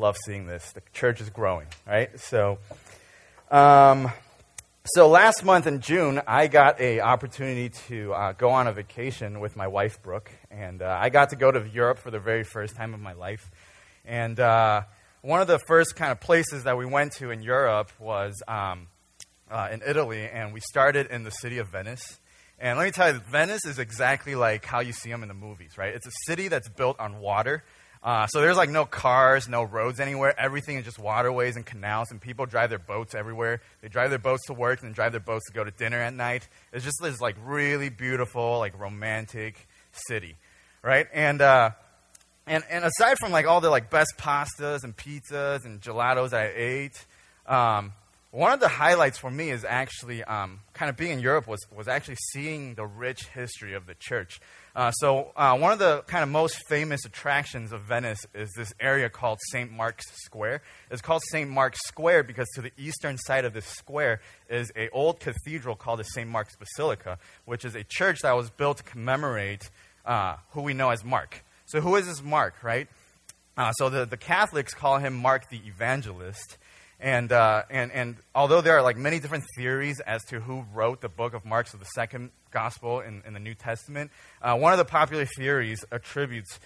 Love seeing this. The church is growing, right? So last month in June, I got an opportunity to go on a vacation with my wife, Brooke, and I got to go to Europe for the very first time of my life. And one of the first kind of places that we went to in Europe was in Italy, and we started in the city of Venice. And let me tell you, Venice is exactly like how you see them in the movies, right? It's a city that's built on water. So there's like no cars, no roads anywhere. Everything is just waterways and canals, and people drive their boats everywhere. They drive their boats to work and then drive their boats to go to dinner at night. It's just this like really beautiful, like romantic city, right? And aside from like all the like best pastas and pizzas and gelatos I ate, one of the highlights for me is actually kind of being in Europe was actually seeing the rich history of the church. So one of the kind of most famous attractions of Venice is this area called St. Mark's Square. It's called St. Mark's Square because to the eastern side of this square is an old cathedral called the St. Mark's Basilica, which is a church that was built to commemorate who we know as Mark. So who is this Mark, right? So the Catholics call him Mark the Evangelist. And although there are like many different theories as to who wrote the book of Mark, so the second gospel in the New Testament, one of the popular theories attributes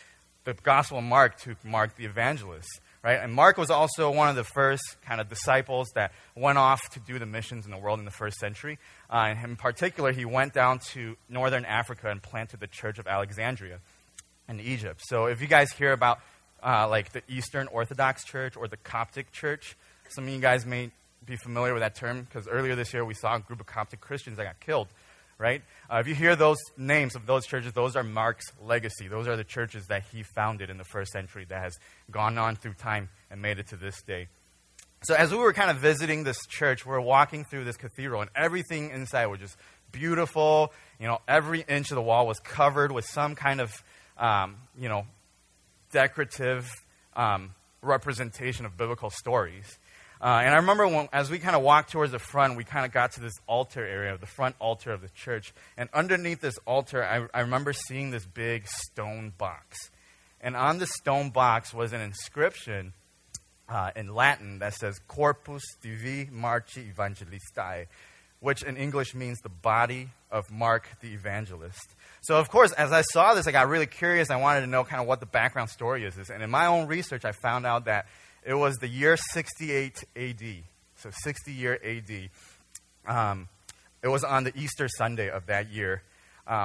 the Gospel of Mark to Mark the Evangelist, right? And Mark was also one of the first kind of disciples that went off to do the missions in the world in the first century. And in particular, he went down to northern Africa and planted the Church of Alexandria in Egypt. So if you guys hear about like the Eastern Orthodox Church or the Coptic Church, some of you guys may be familiar with that term because earlier this year we saw a group of Coptic Christians that got killed, right? If you hear those names of those churches, those are Mark's legacy. Those are the churches that he founded in the first century that has gone on through time and made it to this day. So as we were kind of visiting this church, we were walking through this cathedral, and everything inside was just beautiful. You know, every inch of the wall was covered with some kind of, you know, decorative representation of biblical stories. And I remember as we kind of walked towards the front, we kind of got to this altar area, the front altar of the church. And underneath this altar, I remember seeing this big stone box. And on the stone box was an inscription in Latin that says, Corpus Divi Marci Evangelistae, which in English means the body of Mark the Evangelist. So, of course, as I saw this, I got really curious. I wanted to know kind of what the background story is. And in my own research, I found out that it was the year 68 A.D., so 60-year A.D. It was on the Easter Sunday of that year.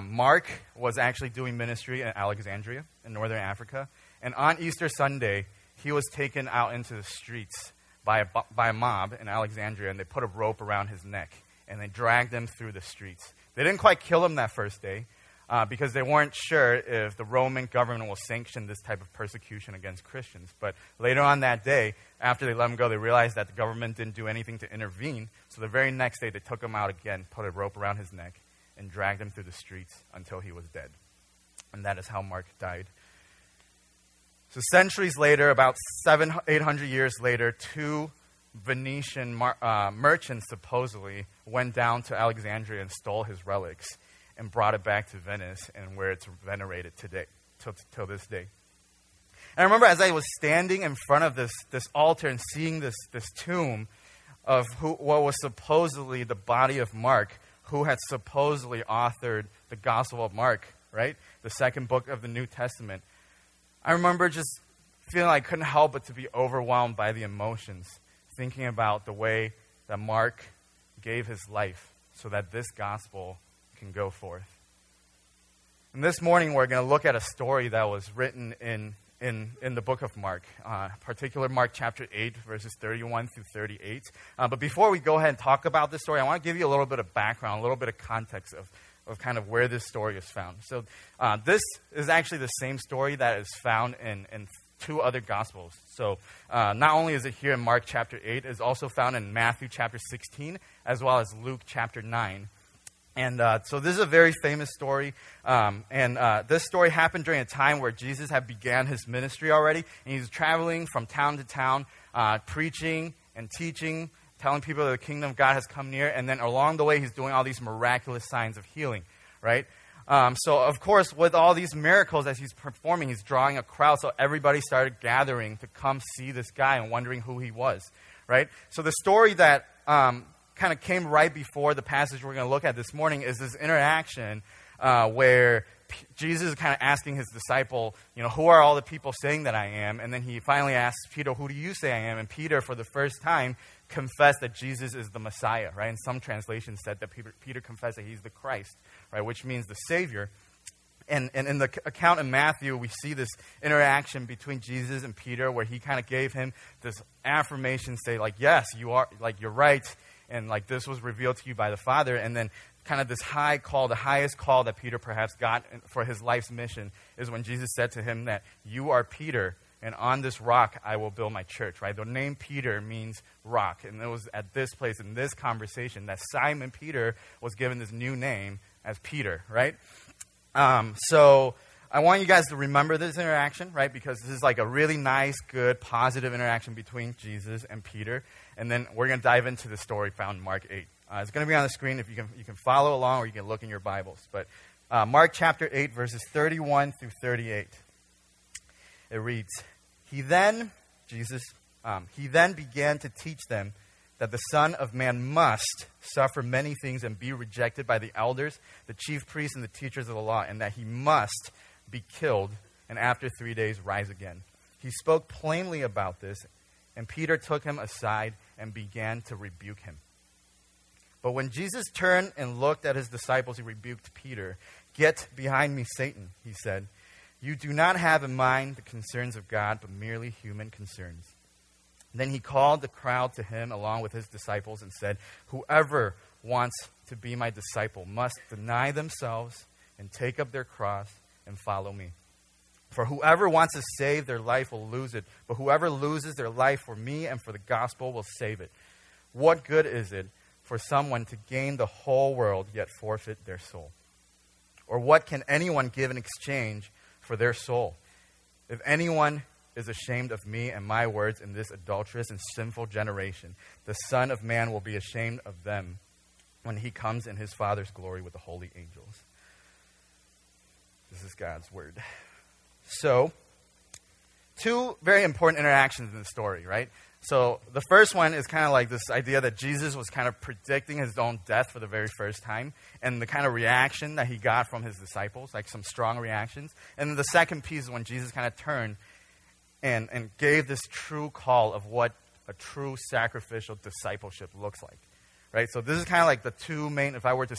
Mark was actually doing ministry in Alexandria in northern Africa. And on Easter Sunday, he was taken out into the streets by a mob in Alexandria, and they put a rope around his neck, and they dragged him through the streets. They didn't quite kill him that first day because they weren't sure if the Roman government will sanction this type of persecution against Christians. But later on that day, after they let him go, they realized that the government didn't do anything to intervene. So the very next day, they took him out again, put a rope around his neck, and dragged him through the streets until he was dead. And that is how Mark died. So centuries later, about 800 years later, two Venetian merchants supposedly went down to Alexandria and stole his relics and brought it back to Venice, and where it's venerated today, till this day. And I remember as I was standing in front of this altar and seeing this tomb of what was supposedly the body of Mark, who had supposedly authored the Gospel of Mark, right? The second book of the New Testament. I remember just feeling I couldn't help but to be overwhelmed by the emotions, thinking about the way that Mark gave his life so that this gospel can go forth. And this morning we're going to look at a story that was written in the book of Mark, particularly Mark chapter 8, verses 31 through 38. But before we go ahead and talk about this story, I want to give you a little bit of background, a little bit of context of kind of where this story is found. So this is actually the same story that is found in two other Gospels. So not only is it here in Mark chapter 8, it's also found in Matthew chapter 16, as well as Luke chapter 9. And so this is a very famous story. This story happened during a time where Jesus had began his ministry already, and he's traveling from town to town, preaching and teaching, telling people that the kingdom of God has come near, and then along the way he's doing all these miraculous signs of healing, right? So, of course, with all these miracles as he's performing, he's drawing a crowd. So everybody started gathering to come see this guy and wondering who he was, right? So the story that kind of came right before the passage we're going to look at this morning is this interaction where Jesus is kind of asking his disciple, you know, who are all the people saying that I am? And then he finally asks Peter, who do you say I am? And Peter, for the first time, confessed that Jesus is the Messiah, right? And some translations said that Peter confessed that he's the Christ, right? Which means the Savior. And in the account in Matthew, we see this interaction between Jesus and Peter where he kind of gave him this affirmation, say, like, yes, you are, like, you're right. And, like, this was revealed to you by the Father. And then kind of this high call, the highest call that Peter perhaps got for his life's mission is when Jesus said to him that you are Peter, and on this rock I will build my church, right? The name Peter means rock. And it was at this place, in this conversation, that Simon Peter was given this new name as Peter, right? So I want you guys to remember this interaction, right? Because this is like a really nice, good, positive interaction between Jesus and Peter. And then we're going to dive into the story found in Mark 8. It's going to be on the screen if you can follow along or you can look in your Bibles. But Mark chapter 8, verses 31 through 38. It reads, He then began to teach them that the Son of Man must suffer many things and be rejected by the elders, the chief priests, and the teachers of the law, and that he must be killed and after 3 days rise again. He spoke plainly about this, and Peter took him aside and began to rebuke him. But when Jesus turned and looked at his disciples, he rebuked Peter. Get behind me, Satan, he said. You do not have in mind the concerns of God, but merely human concerns. Then he called the crowd to him along with his disciples and said, whoever wants to be my disciple must deny themselves and take up their cross and follow me. For whoever wants to save their life will lose it, but whoever loses their life for me and for the gospel will save it. What good is it for someone to gain the whole world yet forfeit their soul? Or what can anyone give in exchange for their soul? If anyone is ashamed of me and my words in this adulterous and sinful generation, the Son of Man will be ashamed of them when he comes in his Father's glory with the holy angels. This is God's word. So, two very important interactions in the story, right? So the first one is kind of like this idea that Jesus was kind of predicting his own death for the very first time and the kind of reaction that he got from his disciples, like some strong reactions. And then the second piece is when Jesus kind of turned and gave this true call of what a true sacrificial discipleship looks like, right? So this is kind of like the two main, if I were to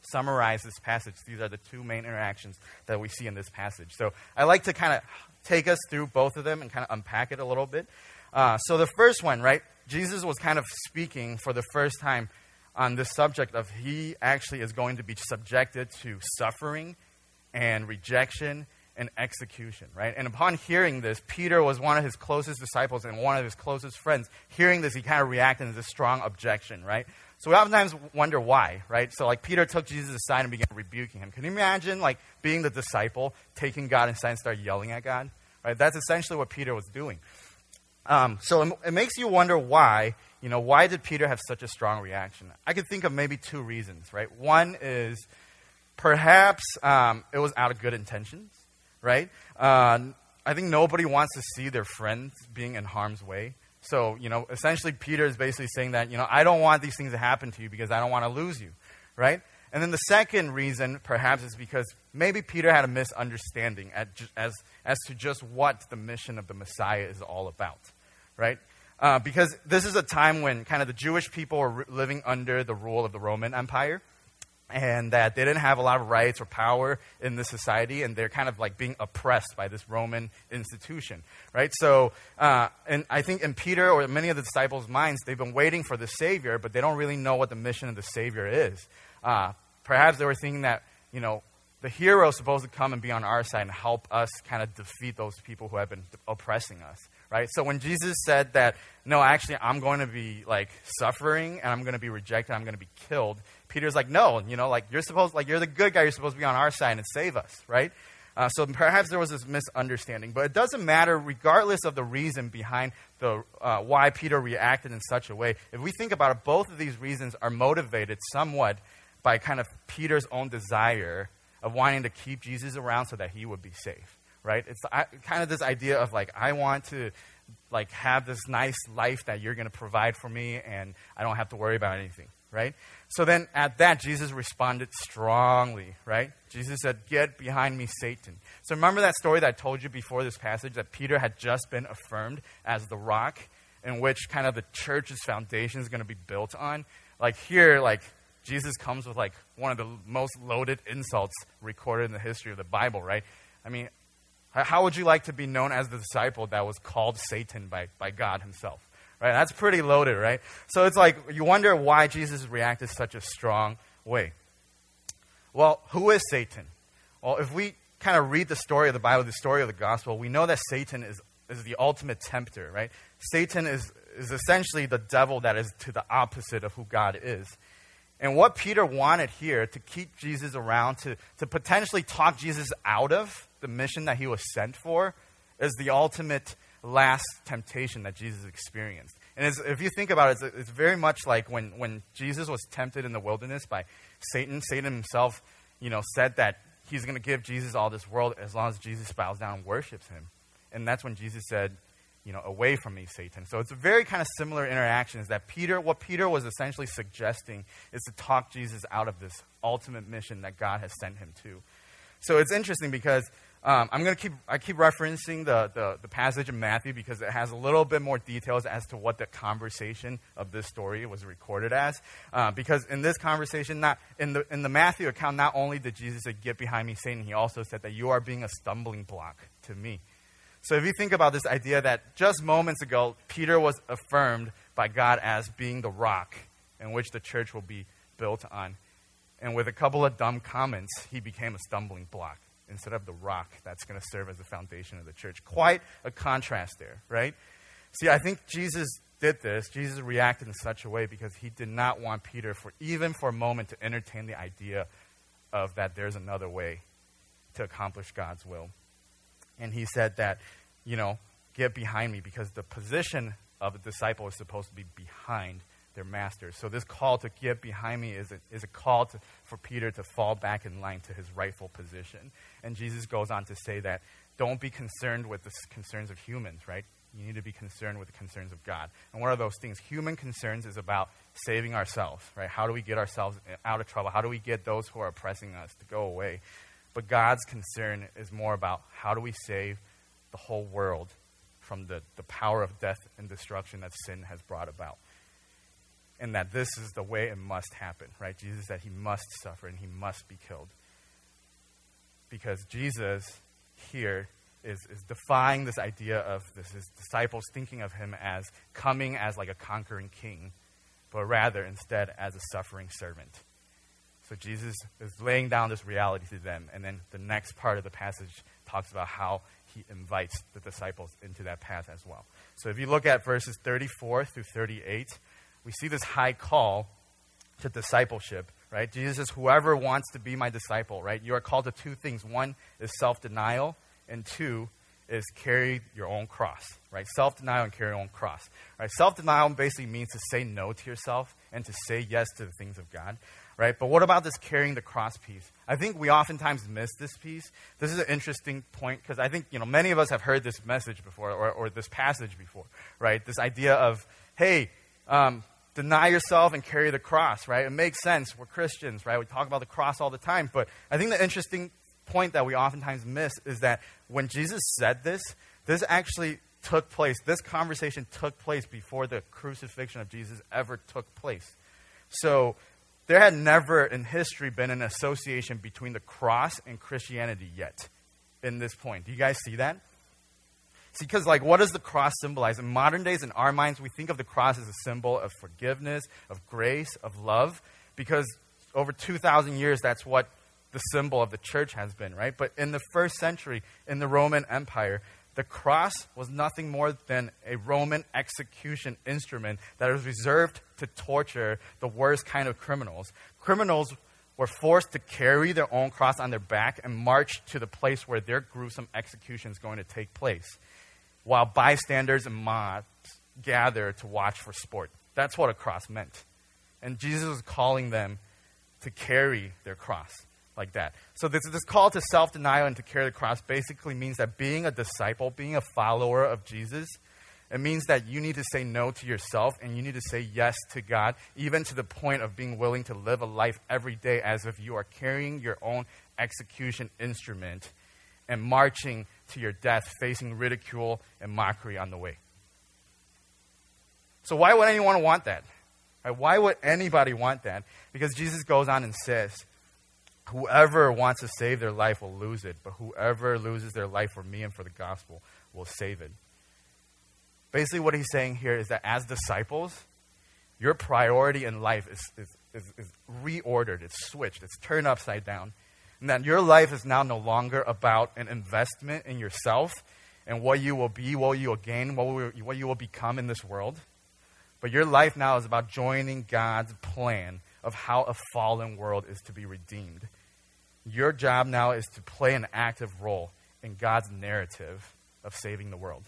summarize this passage, these are the two main interactions that we see in this passage. So I like to kind of take us through both of them and kind of unpack it a little bit. So the first one, right, Jesus was kind of speaking for the first time on this subject of he actually is going to be subjected to suffering and rejection and execution, right? And upon hearing this, Peter was one of his closest disciples and one of his closest friends. Hearing this, he kind of reacted as a strong objection, right? So we oftentimes wonder why, right? So, like, Peter took Jesus aside and began rebuking him. Can you imagine, like, being the disciple, taking God aside and start yelling at God, right? That's essentially what Peter was doing. So it makes you wonder why, you know, why did Peter have such a strong reaction? I could think of maybe two reasons, right? One is perhaps it was out of good intentions, right? I think nobody wants to see their friends being in harm's way. So, you know, essentially Peter is basically saying that, you know, I don't want these things to happen to you because I don't want to lose you, right? And then the second reason, perhaps, is because maybe Peter had a misunderstanding as to just what the mission of the Messiah is all about, right? Because this is a time when kind of the Jewish people were living under the rule of the Roman Empire, and that they didn't have a lot of rights or power in this society, and they're kind of like being oppressed by this Roman institution, right? So, and I think in Peter or many of the disciples' minds, they've been waiting for the Savior, but they don't really know what the mission of the Savior is. Perhaps they were thinking that, you know, the hero is supposed to come and be on our side and help us kind of defeat those people who have been oppressing us, right? So when Jesus said that, no, actually, I'm going to be, like, suffering and I'm going to be rejected, I'm going to be killed, Peter's like, no, you know, like, you're supposed, like, you're the good guy, you're supposed to be on our side and save us, right? So perhaps there was this misunderstanding, but it doesn't matter regardless of the reason behind the why Peter reacted in such a way. If we think about it, both of these reasons are motivated somewhat by kind of Peter's own desire of wanting to keep Jesus around so that he would be safe, right? It's kind of this idea of like, I want to like have this nice life that you're going to provide for me and I don't have to worry about anything, right? So then at that, Jesus responded strongly, right? Jesus said, "Get behind me, Satan." So remember that story that I told you before this passage that Peter had just been affirmed as the rock in which kind of the church's foundation is going to be built on? Like here, like Jesus comes with like one of the most loaded insults recorded in the history of the Bible, right? I mean, how would you like to be known as the disciple that was called Satan by God himself? Right? That's pretty loaded, right? So it's like you wonder why Jesus reacted such a strong way. Well, who is Satan? Well, if we kind of read the story of the Bible, the story of the gospel, we know that Satan is the ultimate tempter, right? Satan is essentially the devil that is to the opposite of who God is. And what Peter wanted here to keep Jesus around, to potentially talk Jesus out of the mission that he was sent for, is the ultimate last temptation that Jesus experienced. And if you think about it, it's very much like when Jesus was tempted in the wilderness by Satan. Satan himself, you know, said that he's going to give Jesus all this world as long as Jesus bows down and worships him. And that's when Jesus said, you know, "Away from me, Satan." So it's a very kind of similar interaction. Is that what Peter was essentially suggesting is to talk Jesus out of this ultimate mission that God has sent him to. So it's interesting because I keep referencing the passage in Matthew because it has a little bit more details as to what the conversation of this story was recorded as. Because in this conversation, in the Matthew account, not only did Jesus say, "Get behind me, Satan," he also said that you are being a stumbling block to me. So if you think about this idea that just moments ago, Peter was affirmed by God as being the rock in which the church will be built on. And with a couple of dumb comments, he became a stumbling block instead of the rock that's going to serve as the foundation of the church. Quite a contrast there, right? See, I think Jesus did this. Jesus reacted in such a way because he did not want Peter even for a moment to entertain the idea of that there's another way to accomplish God's will. And he said that, you know, "Get behind me," because the position of a disciple is supposed to be behind their master. So this call to "get behind me" is a call for Peter to fall back in line to his rightful position. And Jesus goes on to say that don't be concerned with the concerns of humans, right? You need to be concerned with the concerns of God. And what are those things? Human concerns is about saving ourselves, right? How do we get ourselves out of trouble? How do we get those who are oppressing us to go away? But God's concern is more about how do we save the whole world from the power of death and destruction that sin has brought about. And that this is the way it must happen, right? Jesus said he must suffer and he must be killed. Because Jesus here is defying this idea of his disciples thinking of him as coming as like a conquering king, but rather instead as a suffering servant. So Jesus is laying down this reality to them. And then the next part of the passage talks about how he invites the disciples into that path as well. So if you look at verses 34 through 38, we see this high call to discipleship, right? Jesus says, "Whoever wants to be my disciple," right? You are called to two things. One is self-denial, and two is carry your own cross, right? Self-denial and carry your own cross, right? Self-denial basically means to say no to yourself and to say yes to the things of God. Right? But what about this carrying the cross piece? I think we oftentimes miss this piece. This is an interesting point because I think, you know, many of us have heard this message before or this passage before, right? This idea of, hey, deny yourself and carry the cross, right? It makes sense. We're Christians, right? We talk about the cross all the time. But I think the interesting point that we oftentimes miss is that when Jesus said this, this conversation took place before the crucifixion of Jesus ever took place. So there had never in history been an association between the cross and Christianity yet in this point. Do you guys see that? See, because like what does the cross symbolize? In modern days, in our minds, we think of the cross as a symbol of forgiveness, of grace, of love, because over 2,000 years, that's what the symbol of the church has been, right? But in the first century, in the Roman Empire, the cross was nothing more than a Roman execution instrument that was reserved to torture the worst kind of criminals. Criminals were forced to carry their own cross on their back and march to the place where their gruesome execution is going to take place, while bystanders and mobs gather to watch for sport. That's what a cross meant. And Jesus was calling them to carry their cross. like that. So this call to self-denial and to carry the cross basically means that being a disciple, being a follower of Jesus, it means that you need to say no to yourself and you need to say yes to God, even to the point of being willing to live a life every day as if you are carrying your own execution instrument and marching to your death, facing ridicule and mockery on the way. So why would anyone want that? Why would anybody want that? Because Jesus goes on and says, whoever wants to save their life will lose it, but whoever loses their life for me and for the gospel will save it. Basically, what he's saying here is that as disciples, your priority in life is reordered, it's switched, it's turned upside down. And that your life is now no longer about an investment in yourself and what you will be, what you will gain, what you will become in this world. But your life now is about joining God's plan of how a fallen world is to be redeemed. Your job now is to play an active role in God's narrative of saving the world.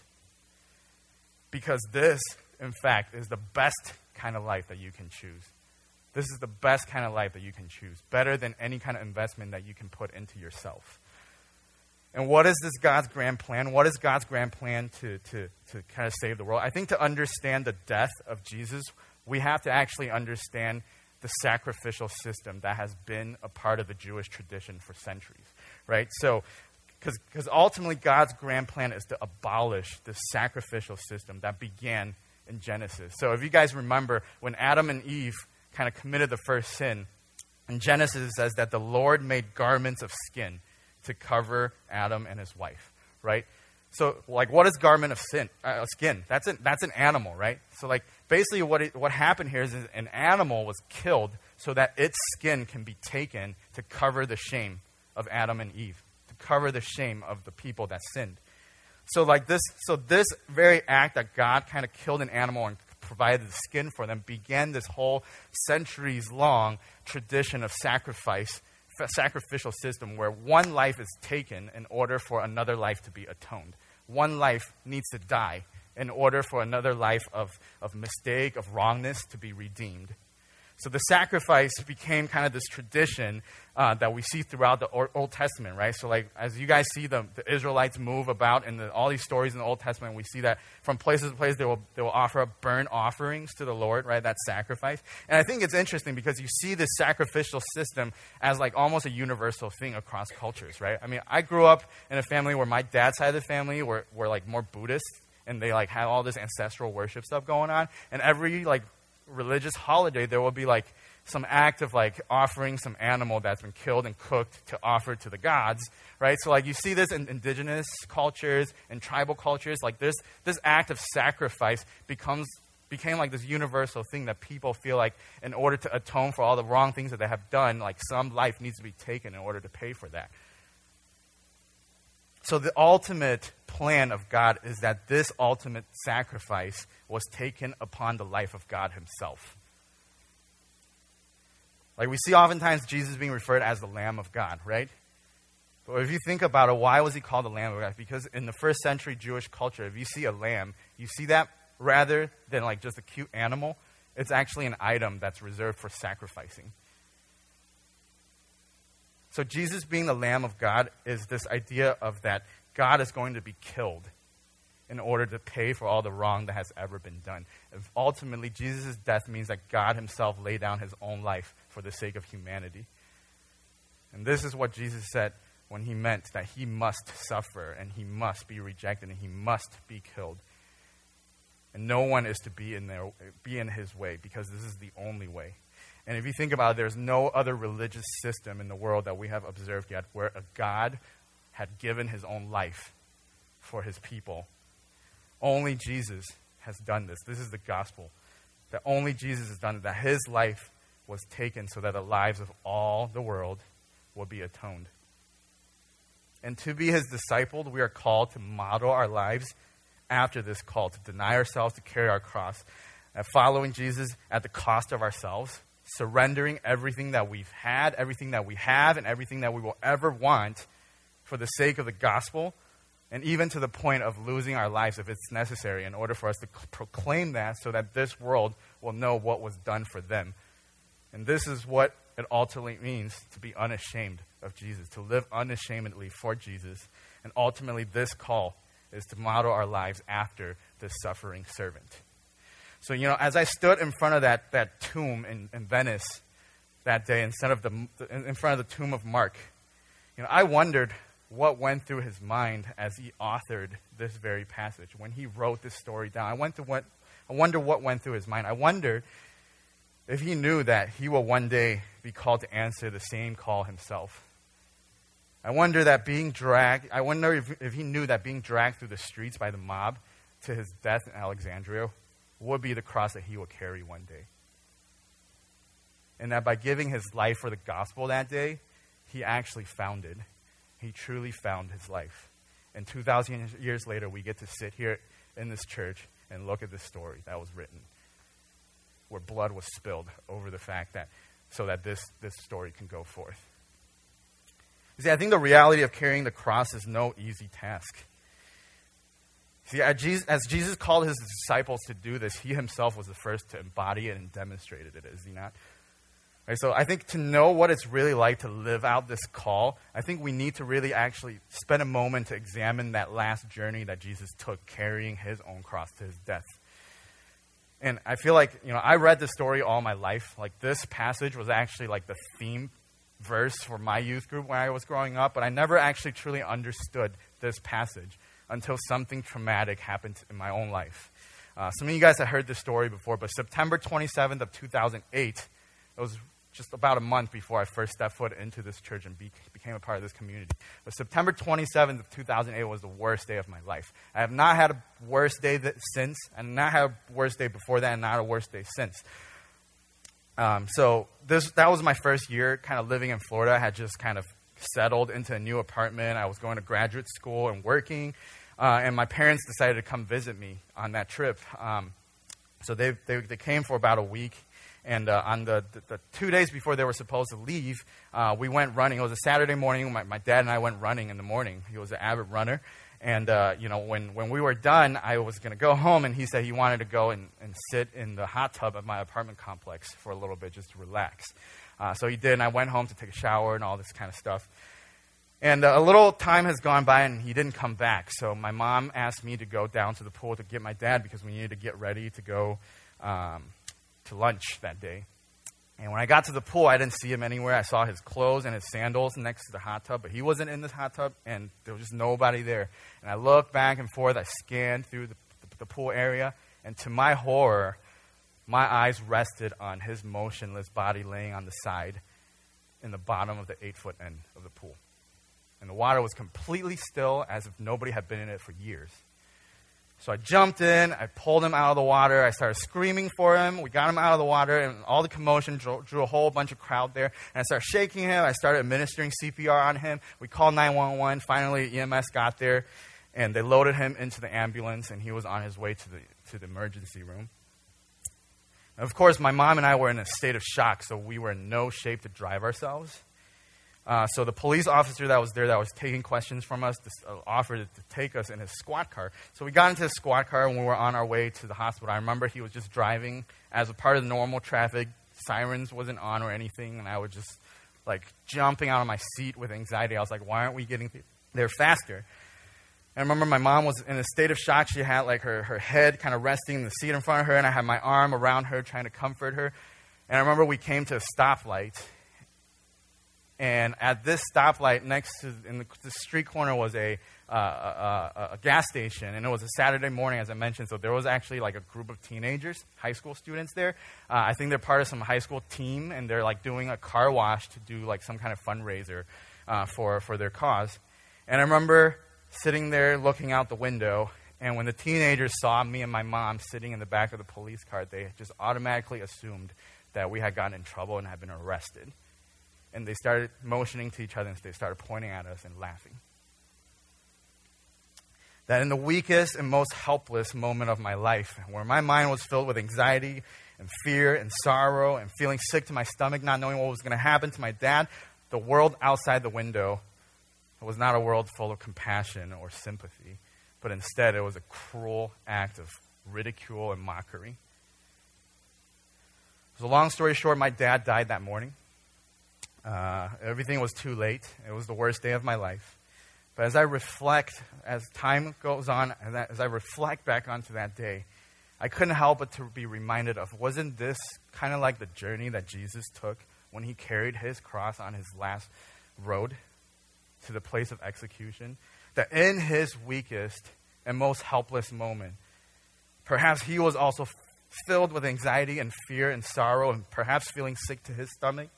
Because this, in fact, is the best kind of life that you can choose. This is the best kind of life that you can choose, better than any kind of investment that you can put into yourself. And what is this God's grand plan? What is God's grand plan to kind of save the world? I think to understand the death of Jesus, we have to actually understand the sacrificial system that has been a part of the Jewish tradition for centuries, right? So, because ultimately God's grand plan is to abolish the sacrificial system that began in Genesis. So if you guys remember, when Adam and Eve kind of committed the first sin, in Genesis it says that the Lord made garments of skin to cover Adam and his wife, right? So, like, what is garment of sin? Skin? That's an animal, right? So, like, basically what happened here is an animal was killed so that its skin can be taken to cover the shame of Adam and Eve, cover the shame of the people that sinned. So this very act that God kind of killed an animal and provided the skin for them began this whole centuries-long tradition of sacrificial system where one life is taken in order for another life to be atoned. One life needs to die in order for another life of mistake, of wrongness to be redeemed. So the sacrifice became kind of this tradition that we see throughout the Old Testament, right? So, like, as you guys see the Israelites move about in all these stories in the Old Testament, we see that from place to place they will offer up burnt offerings to the Lord, right? That sacrifice. And I think it's interesting because you see this sacrificial system as, like, almost a universal thing across cultures, right? I mean, I grew up in a family where my dad's side of the family were like, more Buddhist, and they, like, had all this ancestral worship stuff going on. And every, like, religious holiday, there will be, like, some act of, like, offering some animal that's been killed and cooked to offer to the gods, right? So, like, you see this in indigenous cultures and tribal cultures. Like, this act of sacrifice became like this universal thing that people feel like in order to atone for all the wrong things that they have done, like, some life needs to be taken in order to pay for that. So the ultimate plan of God is that this ultimate sacrifice was taken upon the life of God himself. Like, we see oftentimes Jesus being referred as the Lamb of God, right? But if you think about it, why was he called the Lamb of God? Because in the first century Jewish culture, if you see a lamb, you see that rather than, like, just a cute animal, it's actually an item that's reserved for sacrificing. So Jesus being the Lamb of God is this idea of that God is going to be killed in order to pay for all the wrong that has ever been done. And ultimately, Jesus' death means that God himself laid down his own life for the sake of humanity. And this is what Jesus said when he meant that he must suffer and he must be rejected and he must be killed. And no one is to be in his way because this is the only way. And if you think about it, there's no other religious system in the world that we have observed yet where a God had given his own life for his people. Only Jesus has done this. This is the gospel, that only Jesus has done it, that his life was taken so that the lives of all the world will be atoned. And to be his disciple, we are called to model our lives after this call, to deny ourselves, to carry our cross, and following Jesus at the cost of ourselves, surrendering everything that we've had, everything that we have, and everything that we will ever want for the sake of the gospel, and even to the point of losing our lives if it's necessary in order for us to proclaim that so that this world will know what was done for them. And this is what it ultimately means to be unashamed of Jesus, to live unashamedly for Jesus. And ultimately, this call is to model our lives after this suffering servant. So, you know, as I stood in front of that tomb in Venice that day, in front of the tomb of Mark, you know, I wondered what went through his mind as he authored this very passage. When he wrote this story down, I wonder what went through his mind. I wonder if he knew that he will one day be called to answer the same call himself. I wonder if he knew that being dragged through the streets by the mob to his death in Alexandria would be the cross that he will carry one day. And that by giving his life for the gospel that day, he truly found his life. And 2,000 years later, we get to sit here in this church and look at this story that was written, where blood was spilled over the fact that, so that this story can go forth. You see, I think the reality of carrying the cross is no easy task. See, as Jesus called his disciples to do this, he himself was the first to embody it and demonstrated it, is he not? Right, so I think to know what it's really like to live out this call, I think we need to really actually spend a moment to examine that last journey that Jesus took, carrying his own cross to his death. And I feel like, you know, I read this story all my life. Like, this passage was actually like the theme verse for my youth group when I was growing up, but I never actually truly understood this passage until something traumatic happened in my own life. Some of you guys have heard this story before, but September 27th of 2008, it was just about a month before I first stepped foot into this church and became a part of this community. But September 27th of 2008 was the worst day of my life. I have not had a worse day since, and not had a worse day before that, and not a worse day since. So that was my first year kind of living in Florida. I had just kind of settled into a new apartment. I was going to graduate school and working, and my parents decided to come visit me on that trip. So they came for about a week. And on the 2 days before they were supposed to leave, we went running. It was a Saturday morning. My dad and I went running in the morning. He was an avid runner. And, you know, when we were done, I was going to go home. And he said he wanted to go and sit in the hot tub at my apartment complex for a little bit just to relax. So he did. And I went home to take a shower and all this kind of stuff. And a little time has gone by, and he didn't come back. So my mom asked me to go down to the pool to get my dad because we needed to get ready to go to lunch that day. And when I got to the pool, I didn't see him anywhere. I saw his clothes and his sandals next to the hot tub, but he wasn't in this hot tub, and there was just nobody there. And I looked back and forth. I scanned through the pool area, and to my horror, my eyes rested on his motionless body laying on the side in the bottom of the 8-foot end of the pool. And the water was completely still, as if nobody had been in it for years. So I jumped in, I pulled him out of the water, I started screaming for him, we got him out of the water, and all the commotion drew a whole bunch of crowd there, and I started shaking him, I started administering CPR on him, we called 911, finally EMS got there, and they loaded him into the ambulance, and he was on his way to the emergency room. And of course, my mom and I were in a state of shock, so we were in no shape to drive ourselves. So the police officer that was there that was taking questions from us offered to take us in his squad car. So we got into his squad car when we were on our way to the hospital. I remember he was just driving as a part of the normal traffic. Sirens wasn't on or anything, and I was just, like, jumping out of my seat with anxiety. I was like, why aren't we getting there faster? And I remember my mom was in a state of shock. She had, like, her head kind of resting in the seat in front of her, and I had my arm around her trying to comfort her. And I remember we came to a stoplight. And at this stoplight, in the street corner was a gas station, and it was a Saturday morning, as I mentioned. So there was actually like a group of teenagers, high school students there. I think they're part of some high school team, and they're like doing a car wash to do like some kind of fundraiser for their cause. And I remember sitting there looking out the window, and when the teenagers saw me and my mom sitting in the back of the police car, they just automatically assumed that we had gotten in trouble and had been arrested. And they started motioning to each other, and they started pointing at us and laughing. That in the weakest and most helpless moment of my life, where my mind was filled with anxiety and fear and sorrow and feeling sick to my stomach, not knowing what was going to happen to my dad, the world outside the window was not a world full of compassion or sympathy, but instead it was a cruel act of ridicule and mockery. So long story short, my dad died that morning. Everything was too late. It was the worst day of my life. But as I reflect, as time goes on, and as I reflect back onto that day, I couldn't help but to be reminded of, wasn't this kind of like the journey that Jesus took when he carried his cross on his last road to the place of execution? That in his weakest and most helpless moment, perhaps he was also filled with anxiety and fear and sorrow and perhaps feeling sick to his stomach.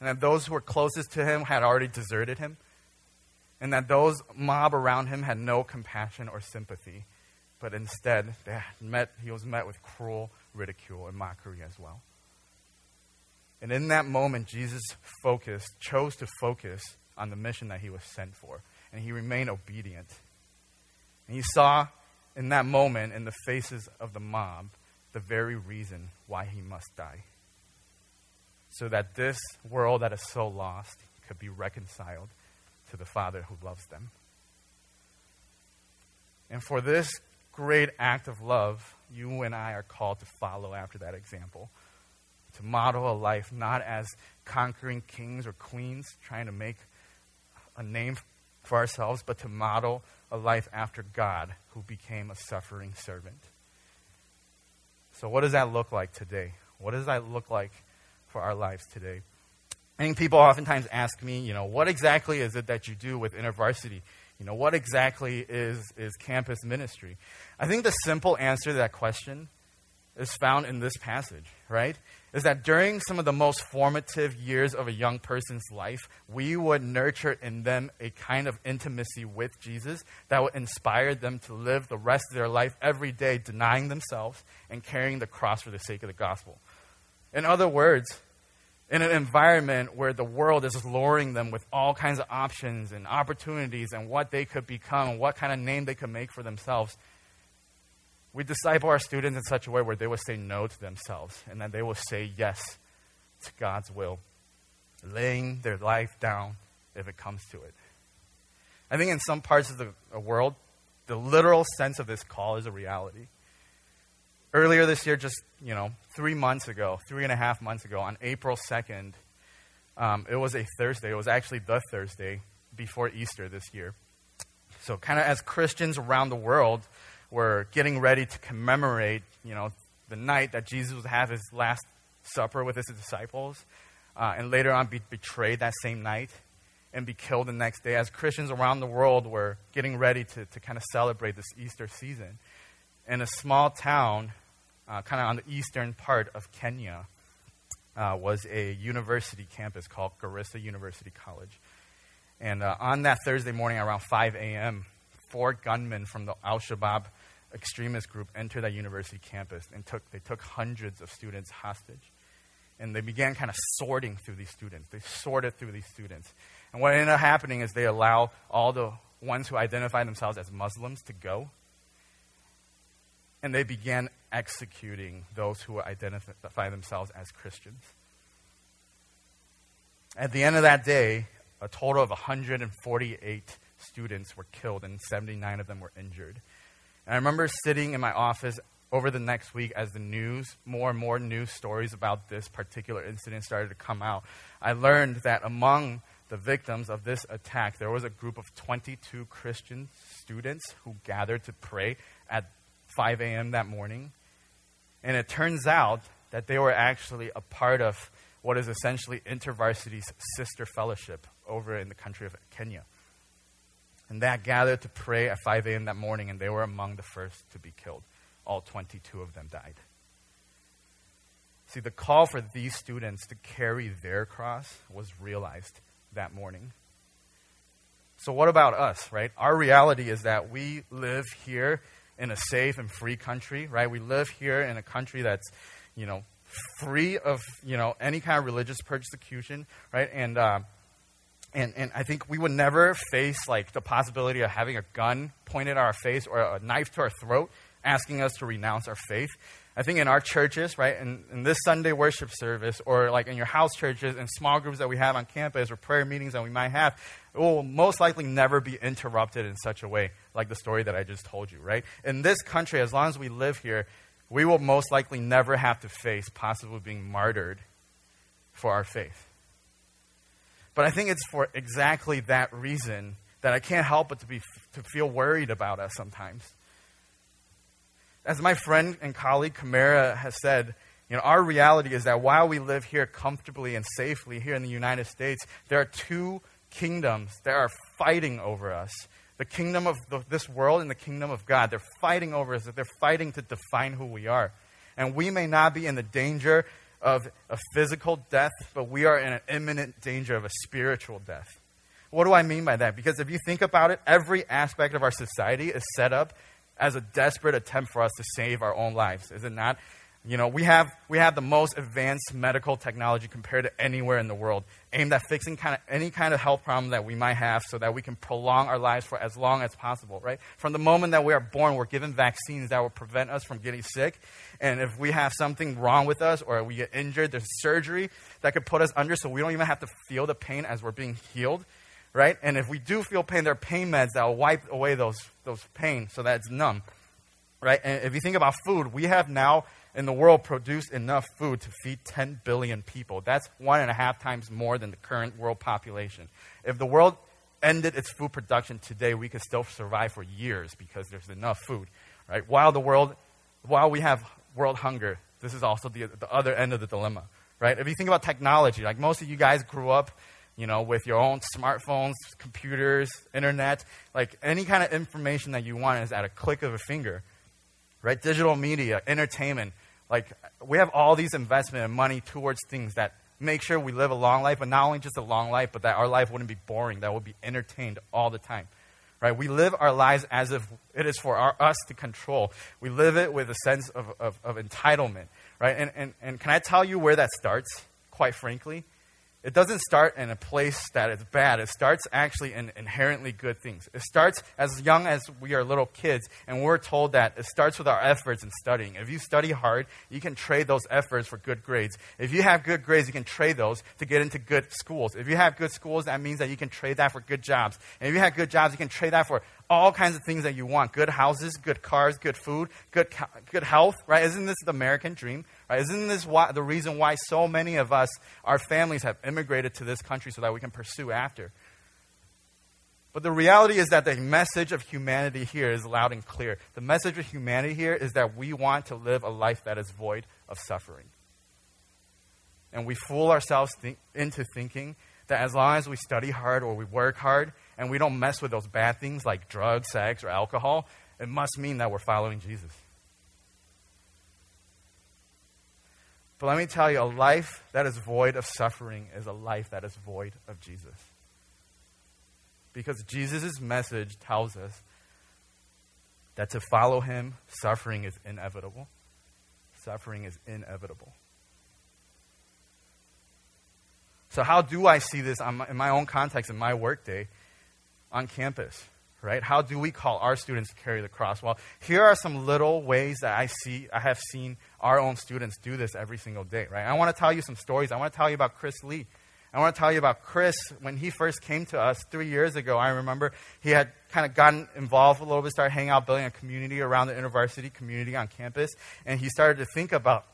And that those who were closest to him had already deserted him. And that those mob around him had no compassion or sympathy, but instead he was met with cruel ridicule and mockery as well. And in that moment, Jesus chose to focus on the mission that he was sent for, and he remained obedient. And he saw in that moment, in the faces of the mob, the very reason why he must die, so that this world that is so lost could be reconciled to the Father who loves them. And for this great act of love, you and I are called to follow after that example, to model a life not as conquering kings or queens trying to make a name for ourselves, but to model a life after God, who became a suffering servant. So what does that look like today? What does that look like for our lives today? I think people oftentimes ask me, what exactly is it that you do with InterVarsity? What exactly is campus ministry? I think the simple answer to that question is found in this passage, right? Is that during some of the most formative years of a young person's life, we would nurture in them a kind of intimacy with Jesus that would inspire them to live the rest of their life every day, denying themselves and carrying the cross for the sake of the gospel. In other words, in an environment where the world is luring them with all kinds of options and opportunities and what they could become and what kind of name they could make for themselves, we disciple our students in such a way where they will say no to themselves and that they will say yes to God's will, laying their life down if it comes to it. I think in some parts of the world, the literal sense of this call is a reality. Earlier this year, just 3.5 months ago, on April 2nd, it was a Thursday. It was actually the Thursday before Easter this year. So kind of as Christians around the world were getting ready to commemorate, the night that Jesus would have his last supper with his disciples, and later on be betrayed that same night and be killed the next day. As Christians around the world were getting ready to kind of celebrate this Easter season, in a small town, kind of on the eastern part of Kenya, was a university campus called Garissa University College. And on that Thursday morning around 5 a.m., 4 gunmen from the Al-Shabaab extremist group entered that university campus and they took hundreds of students hostage. And they began kind of sorting through these students. They sorted through these students. And what ended up happening is they allow all the ones who identify themselves as Muslims to go. And they began executing those who identify themselves as Christians. At the end of that day, a total of 148 students were killed and 79 of them were injured. And I remember sitting in my office over the next week as the news, more and more news stories about this particular incident started to come out. I learned that among the victims of this attack, there was a group of 22 Christian students who gathered to pray at 5 a.m. that morning. And it turns out that they were actually a part of what is essentially InterVarsity's sister fellowship over in the country of Kenya. And that gathered to pray at 5 a.m. that morning, and they were among the first to be killed. All 22 of them died. See, the call for these students to carry their cross was realized that morning. So what about us, right? Our reality is that we live here in a safe and free country, right? We live here in a country that's, free of, any kind of religious persecution, right? And I think we would never face, the possibility of having a gun pointed at our face or a knife to our throat asking us to renounce our faith. I think in our churches, right, in this Sunday worship service or, in your house churches and small groups that we have on campus or prayer meetings that we might have, it will most likely never be interrupted in such a way like the story that I just told you, right? In this country, as long as we live here, we will most likely never have to face possibly being martyred for our faith. But I think it's for exactly that reason that I can't help but to feel worried about us sometimes. As my friend and colleague Kamara has said, you know, our reality is that while we live here comfortably and safely here in the United States, there are two kingdoms that are fighting over us. The kingdom of this world and the kingdom of God. They're fighting over us. They're fighting to define who we are. And we may not be in the danger of a physical death, but we are in an imminent danger of a spiritual death. What do I mean by that? Because if you think about it, every aspect of our society is set up as a desperate attempt for us to save our own lives, is it not? You know, we have the most advanced medical technology compared to anywhere in the world, aimed at fixing any kind of health problem that we might have so that we can prolong our lives for as long as possible, right? From the moment that we are born, we're given vaccines that will prevent us from getting sick. And if we have something wrong with us or we get injured, there's surgery that could put us under so we don't even have to feel the pain as we're being healed, right? And if we do feel pain, there are pain meds that will wipe away those pain so that it's numb, right? And if you think about food, we have now in the world produced enough food to feed 10 billion people. That's 1.5 times more than the current world population. If the world ended its food production today, we could still survive for years because there's enough food, right? While we have world hunger, this is also the other end of the dilemma, right? If you think about technology, like most of you guys grew up, you know, with your own smartphones, computers, internet, like any kind of information that you want is at a click of a finger, right? Digital media, entertainment, like we have all these investment and money towards things that make sure we live a long life, but not only just a long life, but that our life wouldn't be boring, that we'll be entertained all the time, right? We live our lives as if it is for us to control. We live it with a sense of entitlement, right? And can I tell you where that starts, quite frankly? It doesn't start in a place that is bad. It starts actually in inherently good things. It starts as young as we are little kids, and we're told that it starts with our efforts in studying. If you study hard, you can trade those efforts for good grades. If you have good grades, you can trade those to get into good schools. If you have good schools, that means that you can trade that for good jobs. And if you have good jobs, you can trade that for all kinds of things that you want. Good houses, good cars, good food, good health, right? Isn't this the American dream? Right? Isn't this the reason why so many of us, our families have immigrated to this country so that we can pursue after? But the reality is that the message of humanity here is loud and clear. The message of humanity here is that we want to live a life that is void of suffering. And we fool ourselves into thinking that as long as we study hard or we work hard and we don't mess with those bad things like drugs, sex, or alcohol, it must mean that we're following Jesus. But let me tell you, a life that is void of suffering is a life that is void of Jesus. Because Jesus' message tells us that to follow him, suffering is inevitable. Suffering is inevitable. So how do I see this in my own context, in my workday, on campus, right? How do we call our students to carry the cross? Well, here are some little ways that I have seen our own students do this every single day, right? I want to tell you some stories. I want to tell you about Chris Lee. I want to tell you about Chris. When he first came to us 3 years ago, I remember he had kind of gotten involved a little bit, started hanging out, building a community around the InterVarsity community on campus, and he started to think about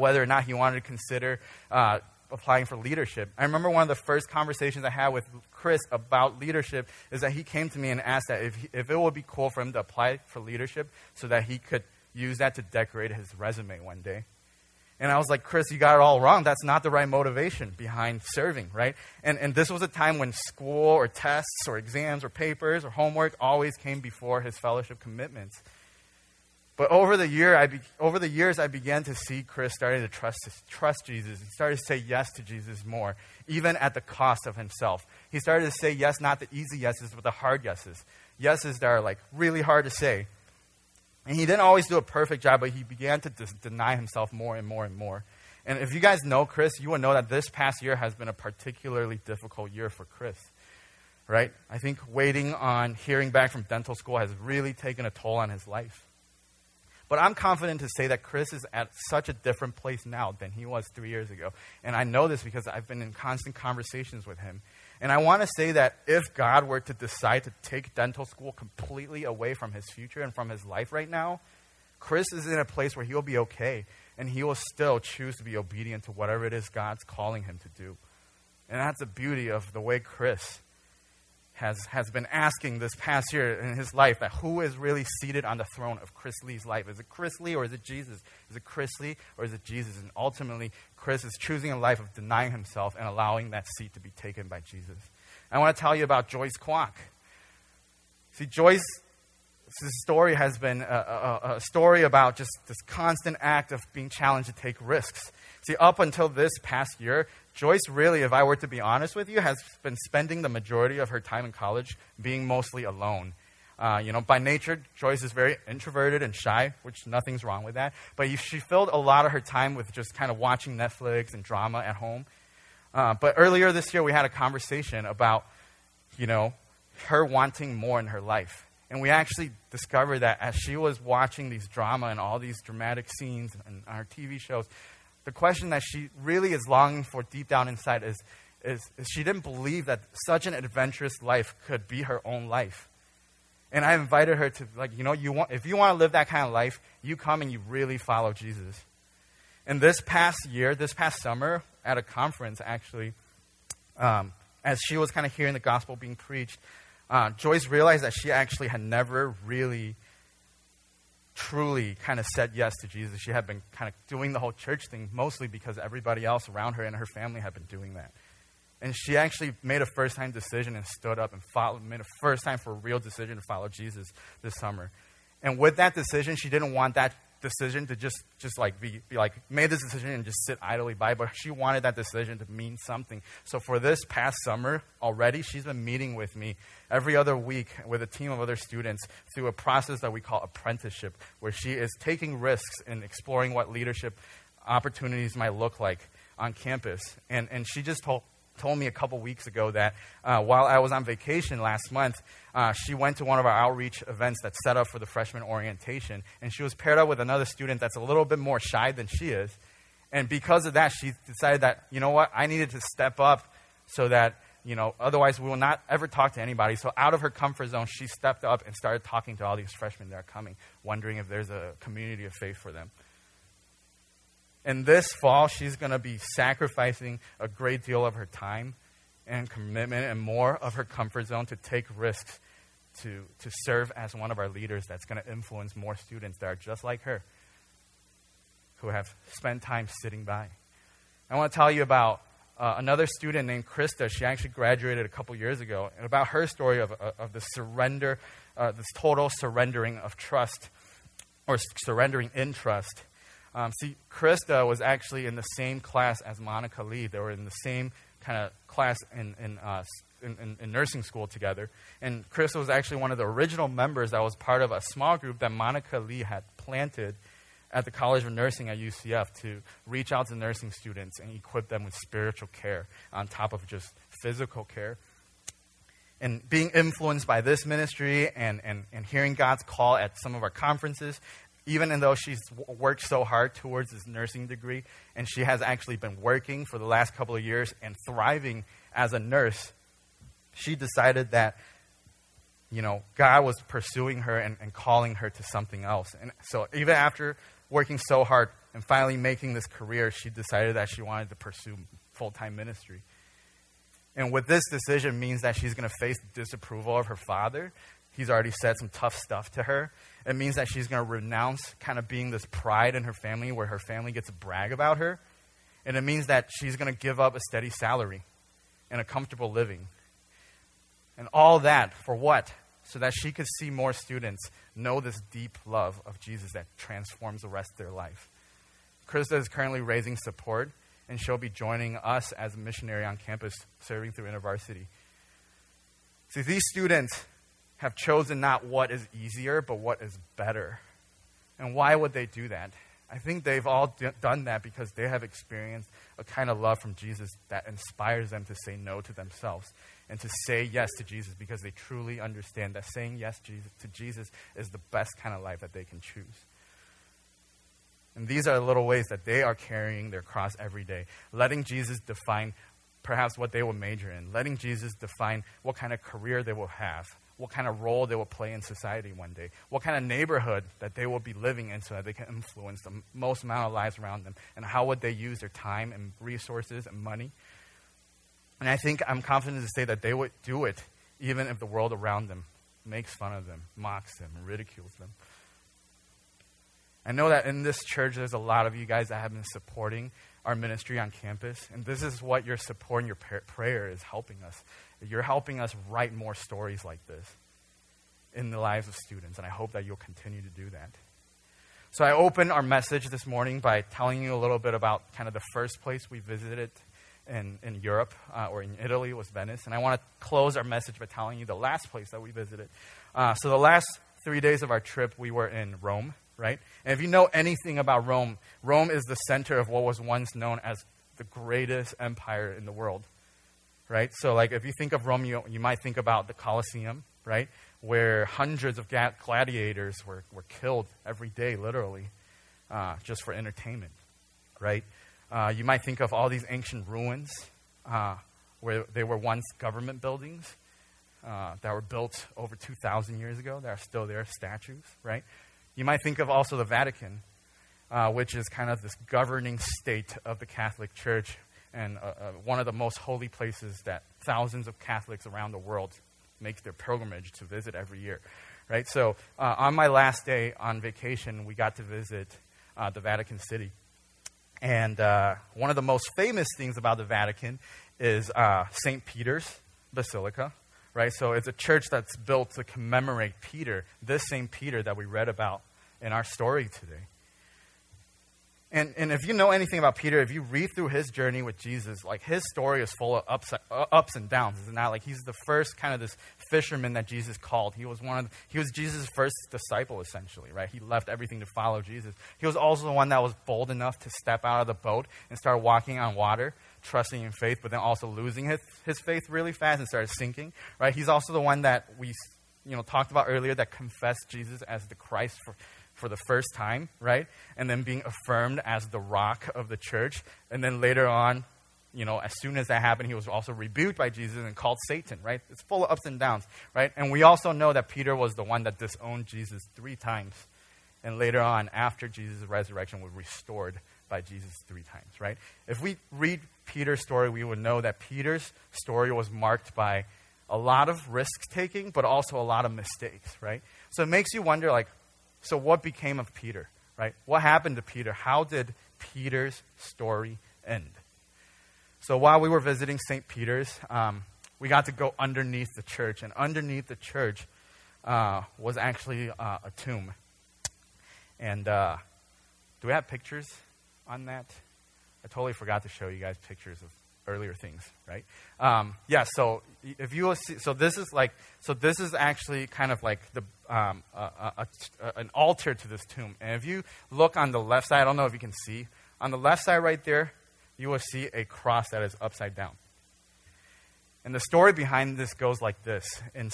whether or not he wanted to consider applying for leadership. I remember one of the first conversations I had with Chris about leadership is that he came to me and asked that if it would be cool for him to apply for leadership so that he could use that to decorate his resume one day. And I was like, Chris, you got it all wrong. That's not the right motivation behind serving, right? And this was a time when school or tests or exams or papers or homework always came before his fellowship commitments. But over the years, I began to see Chris starting to trust Jesus. He started to say yes to Jesus more, even at the cost of himself. He started to say yes, not the easy yeses, but the hard yeses. Yeses that are like really hard to say. And he didn't always do a perfect job, but he began to deny himself more and more and more. And if you guys know Chris, you will know that this past year has been a particularly difficult year for Chris, right? I think waiting on hearing back from dental school has really taken a toll on his life. But I'm confident to say that Chris is at such a different place now than he was 3 years ago. And I know this because I've been in constant conversations with him. And I want to say that if God were to decide to take dental school completely away from his future and from his life right now, Chris is in a place where he'll be okay. And he will still choose to be obedient to whatever it is God's calling him to do. And that's the beauty of the way Chris has been asking this past year in his life, that who is really seated on the throne of Chris Lee's life? Is it Chris Lee or is it Jesus? Is it Chris Lee or is it Jesus? And ultimately, Chris is choosing a life of denying himself and allowing that seat to be taken by Jesus. I want to tell you about Joyce Quock. See, Joyce's story has been a story about just this constant act of being challenged to take risks. See, up until this past year, Joyce really, if I were to be honest with you, has been spending the majority of her time in college being mostly alone. By nature, Joyce is very introverted and shy, which nothing's wrong with that. But she filled a lot of her time with just kind of watching Netflix and drama at home. But earlier this year, we had a conversation about, her wanting more in her life. And we actually discovered that as she was watching these drama and all these dramatic scenes and our TV shows, the question that she really is longing for deep down inside is she didn't believe that such an adventurous life could be her own life. And I invited her to, if you want to live that kind of life, you come and you really follow Jesus. And this past summer, at a conference actually, as she was kind of hearing the gospel being preached, Joyce realized that she actually had never really truly kind of said yes to Jesus. She had been kind of doing the whole church thing mostly because everybody else around her and her family had been doing that. And she actually made a first-time decision and stood up and made a first-time for a real decision to follow Jesus this summer. And with that decision, she didn't want that decision to just made this decision and just sit idly by, but she wanted that decision to mean something. So for this past summer already, she's been meeting with me every other week with a team of other students through a process that we call apprenticeship, where she is taking risks and exploring what leadership opportunities might look like on campus. And she just told me a couple weeks ago that while I was on vacation last month, she went to one of our outreach events that's set up for the freshman orientation, and she was paired up with another student that's a little bit more shy than she is. And because of that, she decided that, I needed to step up so that, otherwise we will not ever talk to anybody. So out of her comfort zone, she stepped up and started talking to all these freshmen that are coming, wondering if there's a community of faith for them. And this fall, she's going to be sacrificing a great deal of her time and commitment and more of her comfort zone to take risks to serve as one of our leaders that's going to influence more students that are just like her, who have spent time sitting by. I want to tell you about another student named Krista. She actually graduated a couple years ago, and about her story of the surrender, this total surrendering of trust, or surrendering in trust. See, Krista was actually in the same class as Monica Lee. They were in the same kind of class in nursing school together. And Krista was actually one of the original members that was part of a small group that Monica Lee had planted at the College of Nursing at UCF to reach out to nursing students and equip them with spiritual care on top of just physical care. And being influenced by this ministry and hearing God's call at some of our conferences, even though she's worked so hard towards this nursing degree, and she has actually been working for the last couple of years and thriving as a nurse, she decided that, God was pursuing her and calling her to something else. And so even after working so hard and finally making this career, she decided that she wanted to pursue full-time ministry. And with this decision means that she's going to face disapproval of her father. He's already said some tough stuff to her. It means that she's going to renounce kind of being this pride in her family where her family gets to brag about her. And it means that she's going to give up a steady salary and a comfortable living. And all that for what? So that she could see more students know this deep love of Jesus that transforms the rest of their life. Krista is currently raising support, and she'll be joining us as a missionary on campus serving through InterVarsity. See, these students have chosen not what is easier, but what is better. And why would they do that? I think they've all done that because they have experienced a kind of love from Jesus that inspires them to say no to themselves and to say yes to Jesus, because they truly understand that saying yes to Jesus is the best kind of life that they can choose. And these are little ways that they are carrying their cross every day, letting Jesus define perhaps what they will major in, letting Jesus define what kind of career they will have, what kind of role they will play in society one day, what kind of neighborhood that they will be living in so that they can influence the most amount of lives around them, and how would they use their time and resources and money. And I think I'm confident to say that they would do it even if the world around them makes fun of them, mocks them, ridicules them. I know that in this church, there's a lot of you guys that have been supporting our ministry on campus. And this is what you're supporting. Your prayer is helping us. You're helping us write more stories like this in the lives of students. And I hope that you'll continue to do that. So I opened our message this morning by telling you a little bit about kind of the first place we visited in Europe or in Italy was Venice. And I want to close our message by telling you the last place that we visited. So the last 3 days of our trip, we were in Rome. Right? And if you know anything about Rome, Rome is the center of what was once known as the greatest empire in the world. Right? So like if you think of Rome, you might think about the Colosseum, right? Where hundreds of gladiators were killed every day, literally, just for entertainment. Right? You might think of all these ancient ruins where they were once government buildings that were built over 2,000 years ago that are still there, statues, right? You might think of also the Vatican, which is kind of this governing state of the Catholic Church and one of the most holy places that thousands of Catholics around the world make their pilgrimage to visit every year, right? So on my last day on vacation, we got to visit the Vatican City. And one of the most famous things about the Vatican is St. Peter's Basilica. Right, so it's a church that's built to commemorate Peter, this same Peter that we read about in our story today. And if you know anything about Peter, if you read through his journey with Jesus, like his story is full of ups and downs. It's not like he's the first kind of this fisherman that Jesus called. He was he was Jesus' first disciple, essentially, right? He left everything to follow Jesus. He was also the one that was bold enough to step out of the boat and start walking on water, trusting in faith, but then also losing his faith really fast and started sinking, right? He's also the one that we, talked about earlier that confessed Jesus as the Christ for the first time, right? And then being affirmed as the rock of the church. And then later on, as soon as that happened, he was also rebuked by Jesus and called Satan, right? It's full of ups and downs, right? And we also know that Peter was the one that disowned Jesus 3 times. And later on, after Jesus' resurrection, was restored by Jesus 3 times, right? If we read Peter's story, we would know that Peter's story was marked by a lot of risk-taking, but also a lot of mistakes, right? So it makes you wonder, so what became of Peter, right? What happened to Peter? How did Peter's story end? So while we were visiting St. Peter's, we got to go underneath the church, and underneath the church was actually a tomb. And do we have pictures on that? I totally forgot to show you guys pictures of earlier things, right? So if you will see, so this is actually kind of like the an altar to this tomb. And if you look on the left side, I don't know if you can see, on the left side right there, you will see a cross that is upside down. And the story behind this goes like this: in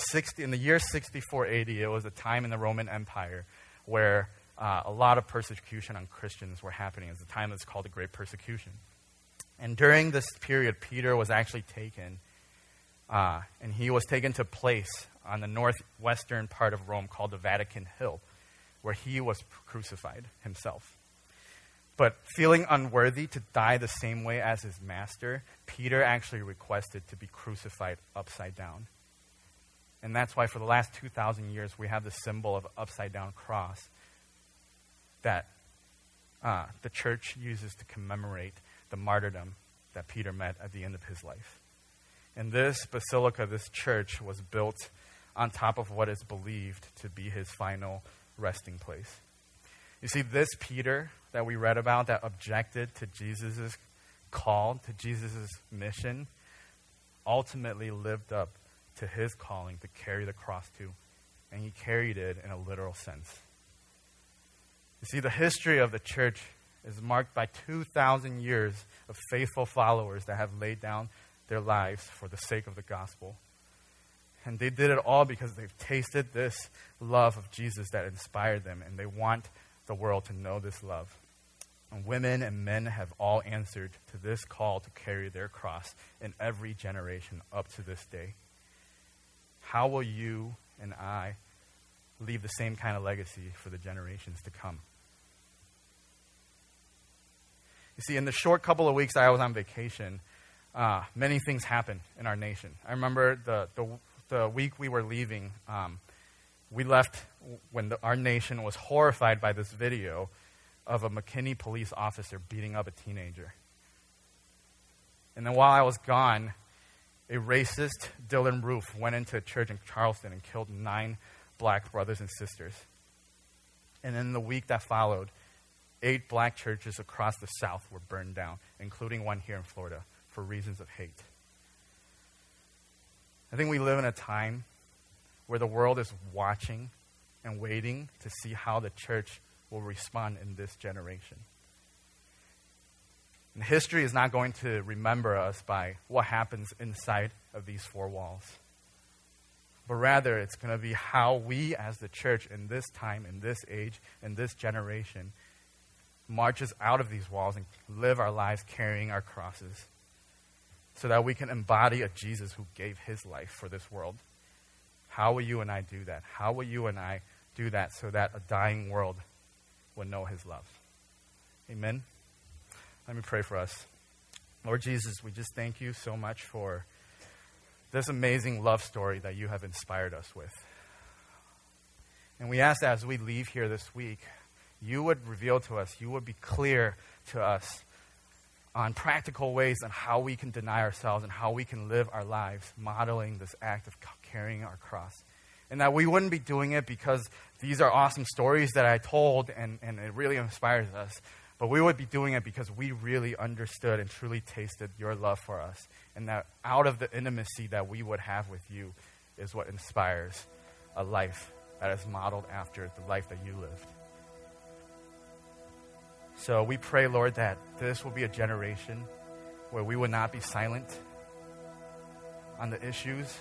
the year 64 AD, it was a time in the Roman Empire where a lot of persecution on Christians were happening. It's a time that's called the Great Persecution. And during this period, Peter was actually taken, and he was taken to a place on the northwestern part of Rome called the Vatican Hill, where he was crucified himself. But feeling unworthy to die the same way as his master, Peter actually requested to be crucified upside down. And that's why for the last 2,000 years, we have the symbol of an upside-down cross that the church uses to commemorate the martyrdom that Peter met at the end of his life. And this basilica, this church, was built on top of what is believed to be his final resting place. You see, this Peter that we read about that objected to Jesus' call, to Jesus' mission, ultimately lived up to his calling to carry the cross too. And he carried it in a literal sense. You see, the history of the church is marked by 2,000 years of faithful followers that have laid down their lives for the sake of the gospel. And they did it all because they've tasted this love of Jesus that inspired them, and they want the world to know this love. And women and men have all answered to this call to carry their cross in every generation up to this day. How will you and I leave the same kind of legacy for the generations to come? You see, in the short couple of weeks that I was on vacation, many things happened in our nation. I remember the week we were leaving, we left when our nation was horrified by this video of a McKinney police officer beating up a teenager. And then while I was gone, a racist Dylan Roof went into a church in Charleston and killed 9 black brothers and sisters. And in the week that followed, 8 black churches across the South were burned down, including one here in Florida, for reasons of hate. I think we live in a time where the world is watching and waiting to see how the church will respond in this generation. And history is not going to remember us by what happens inside of these 4 walls. But rather, it's going to be how we as the church in this time, in this age, in this generation, marches out of these walls and live our lives carrying our crosses so that we can embody a Jesus who gave his life for this world. How will you and I do that? How will you and I do that so that a dying world will know his love? Amen. Let me pray for us. Lord Jesus, we just thank you so much for this amazing love story that you have inspired us with. And we ask that as we leave here this week, you would reveal to us, you would be clear to us on practical ways on how we can deny ourselves and how we can live our lives modeling this act of carrying our cross. And that we wouldn't be doing it because these are awesome stories that I told and it really inspires us. But we would be doing it because we really understood and truly tasted your love for us. And that out of the intimacy that we would have with you is what inspires a life that is modeled after the life that you lived. So we pray, Lord, that this will be a generation where we would not be silent on the issues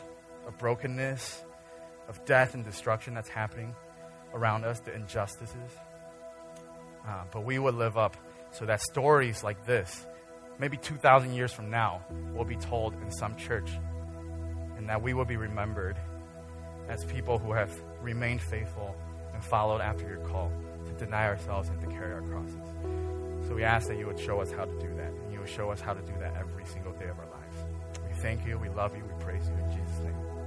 of brokenness, of death and destruction that's happening around us, the injustices. But we would live up so that stories like this, maybe 2,000 years from now, will be told in some church. And that we will be remembered as people who have remained faithful and followed after your call to deny ourselves and to carry our crosses. So we ask that you would show us how to do that. And you would show us how to do that every single day of our lives. We thank you. We love you. We praise you in Jesus' name.